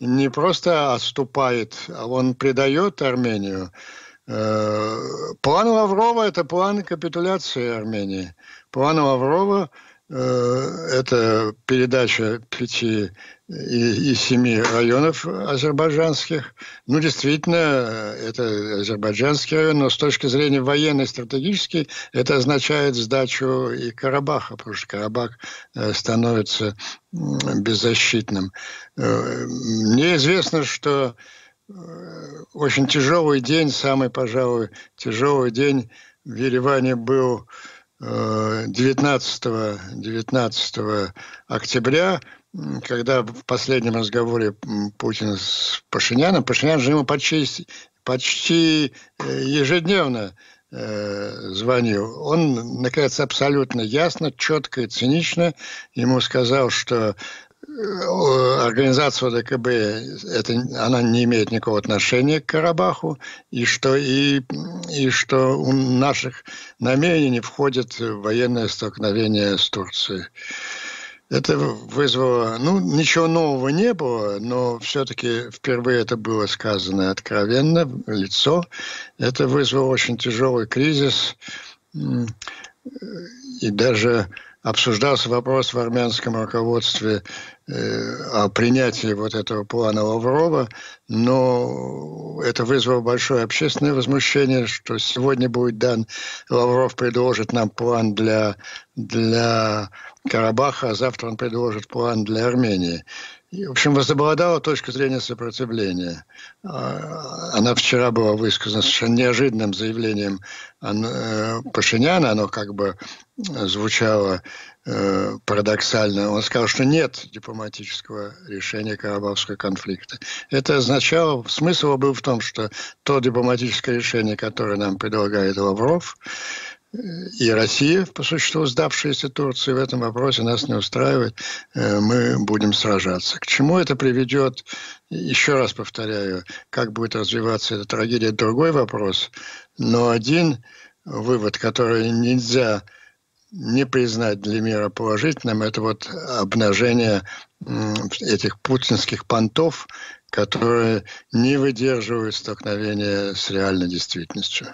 не просто отступает, а он предает Армению. План Лаврова – это план капитуляции Армении. План Лаврова – это передача 5 из 7 районов азербайджанских. Ну, действительно, это азербайджанский район, но с точки зрения военной, стратегической, это означает сдачу и Карабаха, потому что Карабах становится беззащитным. Мне известно, что очень тяжелый день, самый, пожалуй, тяжелый день в Ереване был 19 октября, когда в последнем разговоре Путина с Пашиняном, Пашинян же ему почти ежедневно звонил. Он, наконец, абсолютно ясно, четко и цинично ему сказал, что организация ОДКБ, она не имеет никакого отношения к Карабаху, и что у наших намерений не входит военное столкновение с Турцией. Это вызвало... Ну, ничего нового не было, но все-таки впервые это было сказано откровенно, в лицо. Это вызвало очень тяжелый кризис, и даже обсуждался вопрос в армянском руководстве о принятии вот этого плана Лаврова, но это вызвало большое общественное возмущение, что сегодня будет дан, Лавров предложит нам план для Карабаха, а завтра он предложит план для Армении. И, в общем, возобладала точка зрения сопротивления. Она вчера была высказана совершенно неожиданным заявлением Пашиняна, оно как бы звучало парадоксально. Он сказал, что нет дипломатического решения Карабахского конфликта. Это означало, смысл был в том, что то дипломатическое решение, которое нам предлагает Лавров, и Россия, по существу, сдавшаяся Турции, в этом вопросе нас не устраивает. Мы будем сражаться. К чему это приведет, еще раз повторяю, как будет развиваться эта трагедия, другой вопрос. Но один вывод, который нельзя не признать для мира положительным, это вот обнажение этих путинских понтов, которые не выдерживают столкновения с реальной действительностью.